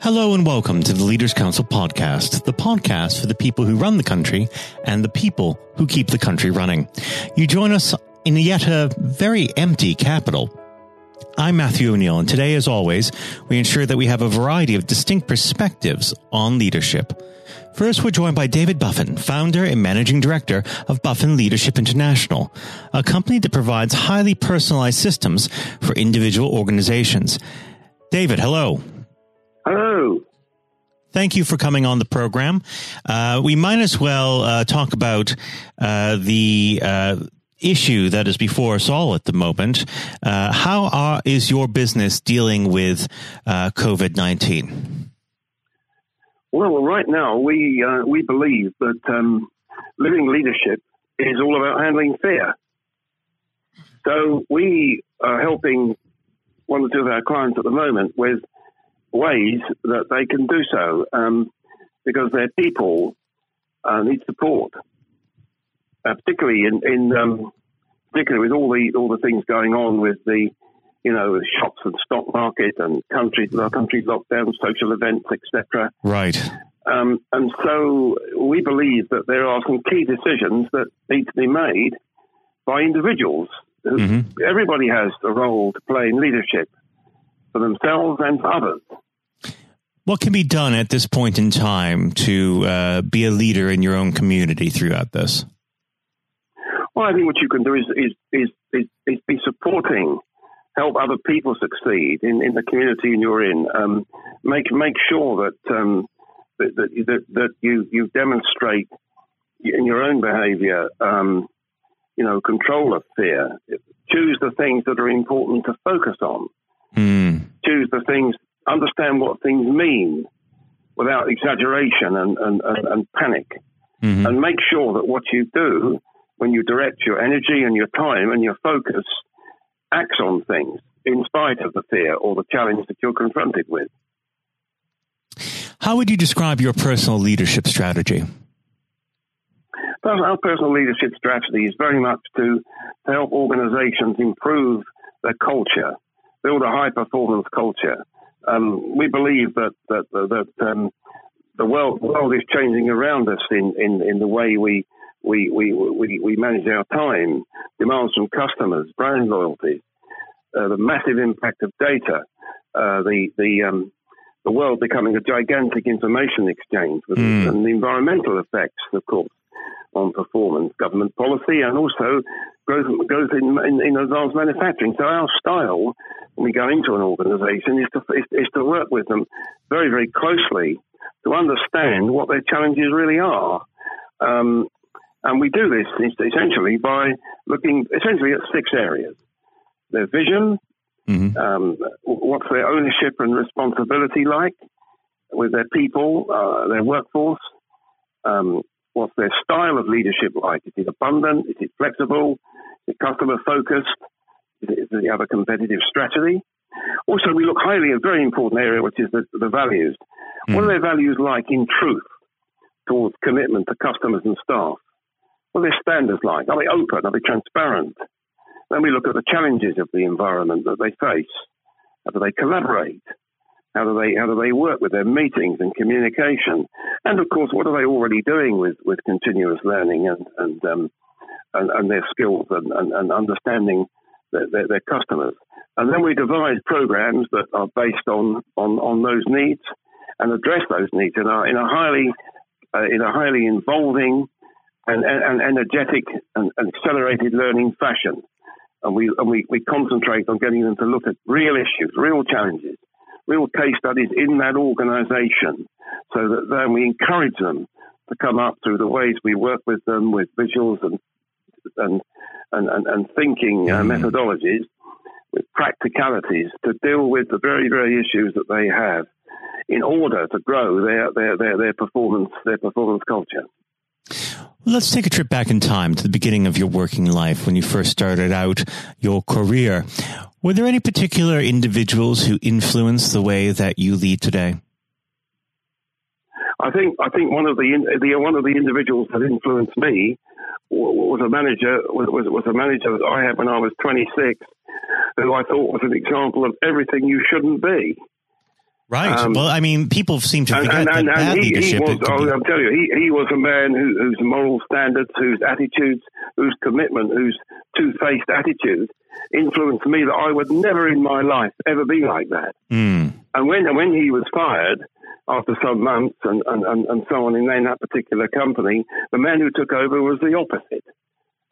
Hello and welcome to the Leaders Council podcast, the podcast for the people who run the country and the people who keep the country running. You join us in yet a very empty capital. I'm Matthew O'Neill, and today, as always, we ensure that we have a variety of distinct perspectives on leadership. First, we're joined by David Buffin, founder and managing director of Buffin Leadership International, a company that provides highly personalized systems for individual organizations. David, hello. Hello. Thank you for coming on the program. We might as well talk about the issue that is before us all at the moment. How is your business dealing with COVID-19? Well, right now we believe that living leadership is all about handling fear. So we are helping one or two of our clients at the moment with ways that they can do so because their people need support, particularly particularly with all the things going on with the with shops and stock market and country lockdowns, social events, etc. Right. And so we believe that there are some key decisions that need to be made by individuals. Mm-hmm. Everybody has a role to play in leadership for themselves and for others. What can be done at this point in time to be a leader in your own community throughout this? Well, I think what you can do is be supporting, help other people succeed in the community you're in. Make sure that you demonstrate in your own behaviour, control of fear. Choose the things that are important to focus on. Mm. Choose the things. Understand what things mean without exaggeration and panic. Mm-hmm. And make sure that what you do when you direct your energy and your time and your focus acts on things in spite of the fear or the challenge that you're confronted with. How would you describe your personal leadership strategy? Well, our personal leadership strategy is very much to help organizations improve their culture, build a high-performance culture. We believe that the world is changing around us in the way we manage our time, demands from customers, brand loyalty, the massive impact of data, the world becoming a gigantic information exchange, and the environmental effects, of course, on performance, government policy, and also growth in advanced manufacturing. So our style when we go into an organisation is to work with them very, very closely to understand what their challenges really are. And we do this essentially by looking at six areas: their vision, mm-hmm. What's their ownership and responsibility like with their people, their workforce, what's their style of leadership like? Is it abundant? Is it flexible? Is it customer-focused? Is it have a competitive strategy? Also, we look highly at a very important area, which is the values. Mm. What are their values like in truth towards commitment to customers and staff? What are their standards like? Are they open? Are they transparent? Then we look at the challenges of the environment that they face. How do they collaborate? How do they work with their meetings and communication? And of course, what are they already doing with continuous learning and their skills and understanding their customers? And then we devise programs that are based on those needs and address those needs in a highly involving and energetic and accelerated learning fashion. And we concentrate on getting them to look at real issues, real challenges, real case studies in that organisation, so that then we encourage them to come up through the ways we work with them with visuals and thinking methodologies, with practicalities to deal with the very, very issues that they have, in order to grow their performance culture. Let's take a trip back in time to the beginning of your working life when you first started out your career. Were there any particular individuals who influenced the way that you lead today? I think one of the individuals that influenced me was a manager that I had when I was 26, who I thought was an example of everything you shouldn't be. Right. Well, I mean, people seem to forget that bad leadership. I'll tell you, he was a man whose moral standards, whose attitudes, whose commitment, whose two-faced attitudes influenced me that I would never in my life ever be like that. Mm. And when he was fired after some months and so on in that particular company, the man who took over was the opposite.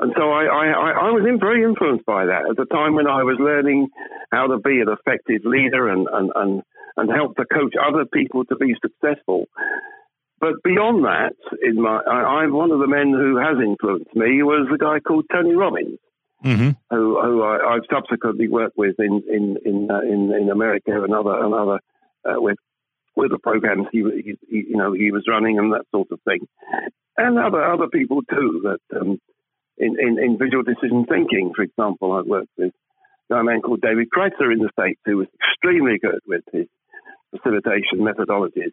And so I was very influenced by that at the time when I was learning how to be an effective leader and help to coach other people to be successful. But beyond that, I'm one of the men who has influenced me was a guy called Tony Robbins, mm-hmm. who I've subsequently worked with in America and with the programs he was running and that sort of thing, and other people too that. In visual decision thinking, for example, I've worked with a man called David Kreitzer in the States who was extremely good with his facilitation methodologies.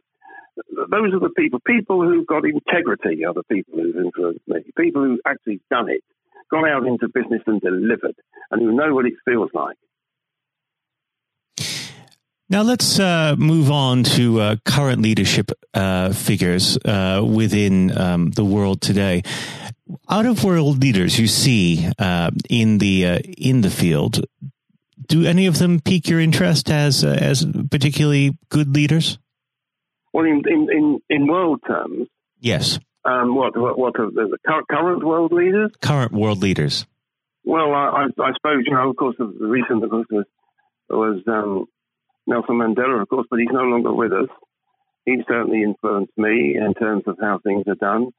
Those are the people who've got integrity are the people who've influenced me, people who've actually done it, gone out into business and delivered, and who know what it feels like. Now let's move on to current leadership figures within the world today. Out of world leaders you see in the field, do any of them pique your interest as particularly good leaders? Well, in world terms, yes. What are the current world leaders? Current world leaders. Well, I suppose of course, the recent of course was Nelson Mandela, of course, but he's no longer with us. He's certainly influenced me in terms of how things are done.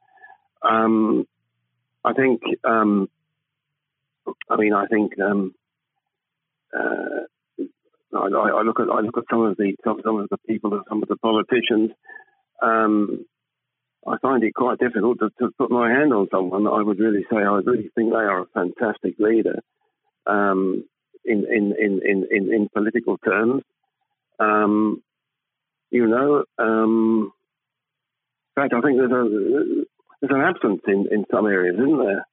I look at some of the people and some of the politicians. I find it quite difficult to put my hand on someone that I would really say I really think they are a fantastic leader in political terms. In fact, I think there's an absence in some areas, isn't there?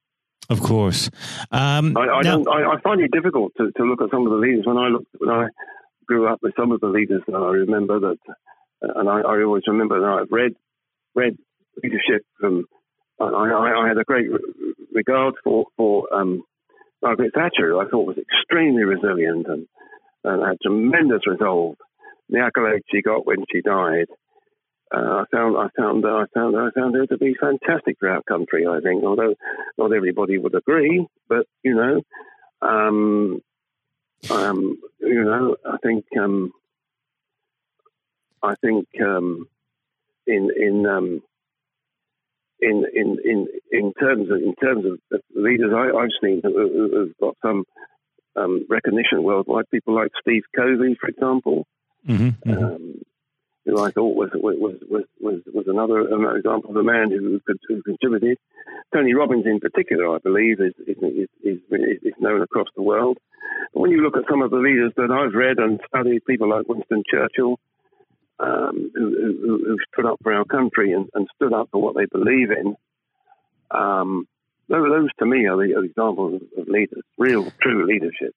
Of course. I find it difficult to look at some of the leaders. When I grew up with some of the leaders, and I remember that, and I always remember that I've read leadership from. I had a great regard for Margaret Thatcher, who I thought was extremely resilient and had tremendous resolve. The accolades she got when she died, I found her to be fantastic for our country. I think, although not everybody would agree, but in terms of leaders, I've seen who've got some recognition worldwide. People like Steve Covey, for example. Mm-hmm. Who I thought was another example of a man who contributed. Tony Robbins, in particular, I believe, is known across the world. But when you look at some of the leaders that I've read and studied, people like Winston Churchill, who stood up for our country and stood up for what they believe in, those to me are the examples of leaders, real, true leadership.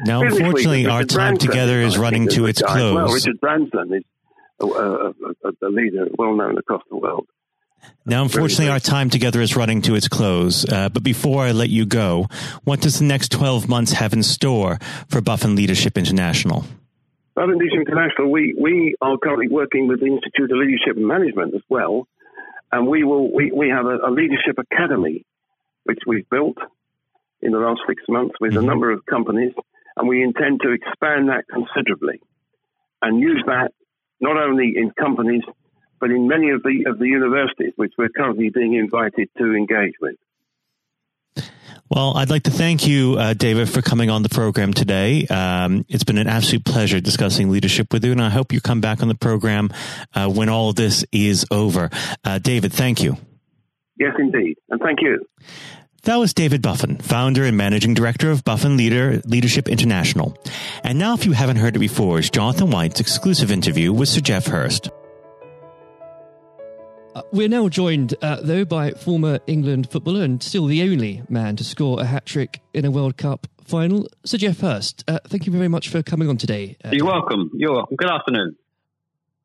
Now, unfortunately, our time together is running to its close. Well, Richard Branson is a leader well known across the world. Now, unfortunately, our time together is running to its close. But before I let you go, what does the next 12 months have in store for Buffin Leadership International? Buffin Leadership International, we are currently working with the Institute of Leadership and Management as well. And we have a leadership academy, which we've built in the last 6 months with mm-hmm. a number of companies. And we intend to expand that considerably and use that not only in companies, but in many of the universities which we're currently being invited to engage with. Well, I'd like to thank you, David, for coming on the program today. It's been an absolute pleasure discussing leadership with you, and I hope you come back on the program when all of this is over. David, thank you. Yes, indeed. And thank you. That was David Buffin, founder and managing director of Buffin Leadership International. And now, if you haven't heard it before, is Jonathan White's exclusive interview with Sir Geoff Hurst. We're now joined, though, by former England footballer and still the only man to score a hat-trick in a World Cup final, Sir Geoff Hurst. Thank you very much for coming on today. You're welcome. You're welcome. Good afternoon.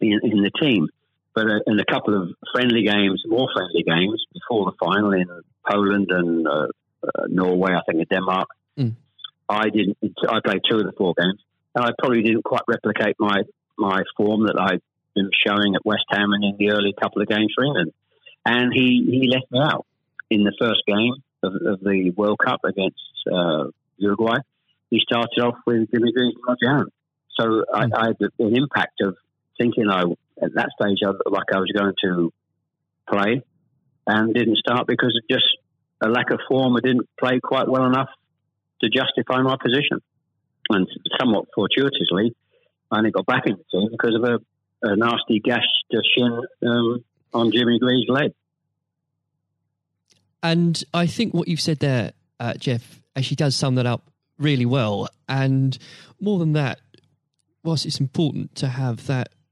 in the team. But in a couple of more friendly games before the final in Poland and Norway, I think, and Denmark, I played 2 of the 4 games, and I probably didn't quite replicate my form that I'd been showing at West Ham and in the early couple of games for England. And he left me out in the first game of the World Cup against Uruguay. He started off with Jimmy Greaves and Roger Hamilton. So I had an impact of thinking at that stage like I was going to play, and didn't start because of just a lack of form. I didn't play quite well enough to justify my position. And somewhat fortuitously, I only got back in the team because of a nasty gash to shin on Jimmy Greaves' leg. And I think what you've said there, Geoff, actually does sum that up really well. And more than that, whilst it's important to have that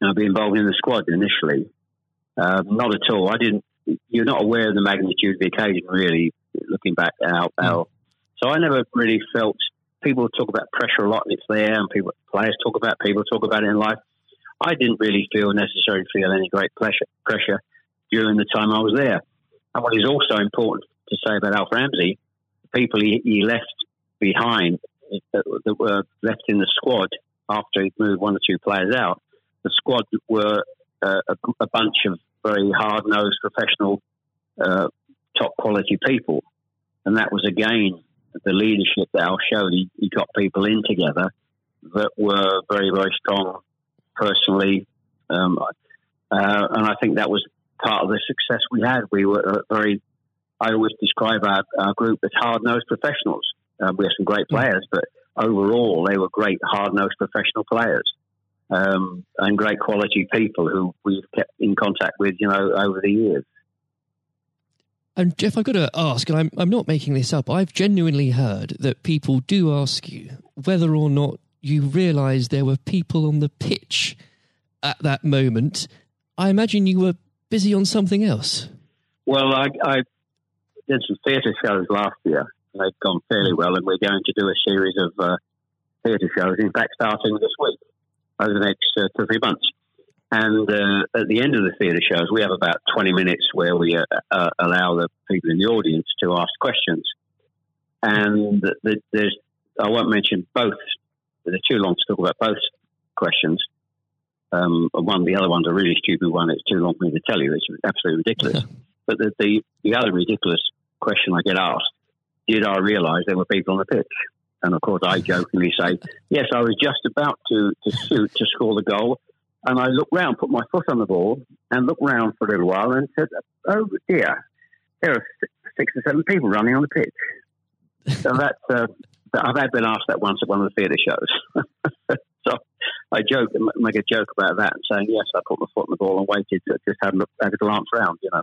involved in the squad initially. Not at all. You're not aware of the magnitude of the occasion, really, looking back out. So I never really felt, people talk about pressure a lot, and it's there, and people talk about it in life. I didn't really necessarily feel any great pressure during the time I was there. And what is also important to say about Alf Ramsey, the people he left behind that were left in the squad, after he'd moved 1 or 2 players out, the squad were a bunch of very hard-nosed, professional, top-quality people. And that was, again, the leadership that Alf showed. He got people in together that were very, very strong personally. And I think that was part of the success we had. I always describe our group as hard-nosed professionals. We had some great players, but overall they were great, hard-nosed professional players and great quality people who we've kept in contact with, you know, over the years. And Geoff, I've got to ask, and I'm not making this up, I've genuinely heard that people do ask you whether or not you realised there were people on the pitch at that moment. I imagine you were busy on something else. Well, I did some theatre shows last year. They've gone fairly well, and we're going to do a series of theatre shows, in fact, starting this week, over the next 2 or 3 months. And at the end of the theatre shows, we have about 20 minutes where we allow the people in the audience to ask questions. And there's, I won't mention both, they're too long to talk about both questions. The other one's a really stupid one, it's too long for me to tell you, it's absolutely ridiculous. But the other ridiculous question I get asked, did I realise there were people on the pitch? And of course I jokingly say, yes, I was just about to shoot to score the goal. And I looked round, put my foot on the ball, and looked round for a little while and said, oh dear, there are 6 or 7 people running on the pitch. So that's, I've had been asked that once at one of the theatre shows. So I joke, make a joke about that and saying, yes, I put my foot on the ball and waited, just had a glance round, you know.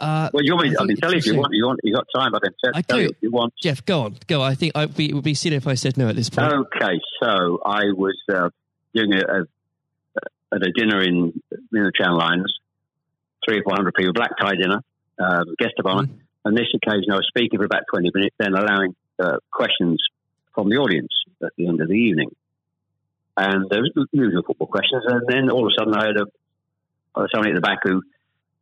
want me, I can tell you if you want. You got time? I can tell you if you want. Geoff, go on, go. I think it would be silly if I said no at this point. Okay, so I was doing at a dinner in the Channel Islands, 300 or 400 people, black tie dinner, guest of honour. On this occasion, I was speaking for about 20 minutes, then allowing questions from the audience at the end of the evening, and there was usual football questions. And then all of a sudden, I heard somebody at the back who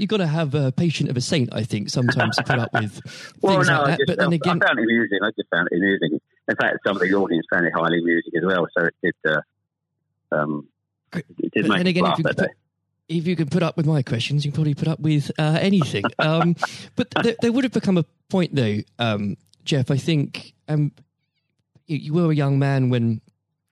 You've got to have a patient of a saint, I think, sometimes to put up with things like that. But then again, I found it amusing. I just found it amusing. In fact, some of the audience found it highly amusing as well. So it did. It did make me laugh that day. If you can put up with my questions, you can probably put up with anything. But there would have become a point, though, Geoff. I think you were a young man when.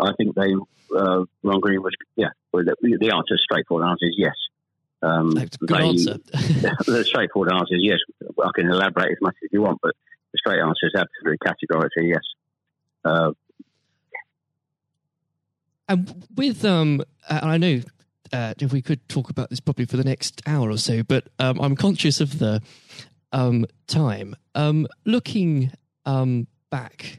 I think Ron Green was, yeah, well, the straightforward answer is yes. That's a good answer. The straightforward answer is yes. I can elaborate as much as you want, but the straight answer is absolutely categorically yes. And with, I know if we could talk about this probably for the next hour or so, but I'm conscious of the time. Looking back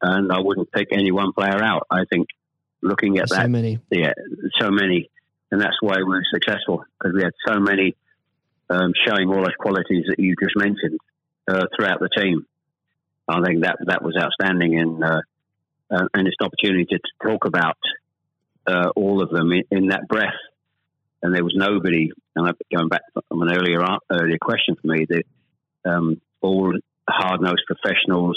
and I wouldn't pick any one player out. I think looking at that, so many, and that's why we were successful, because we had so many showing all those qualities that you just mentioned throughout the team. I think that was outstanding, and it's an opportunity to talk about all of them in that breath. And there was nobody, and going back from an earlier question for me, that all hard-nosed professionals,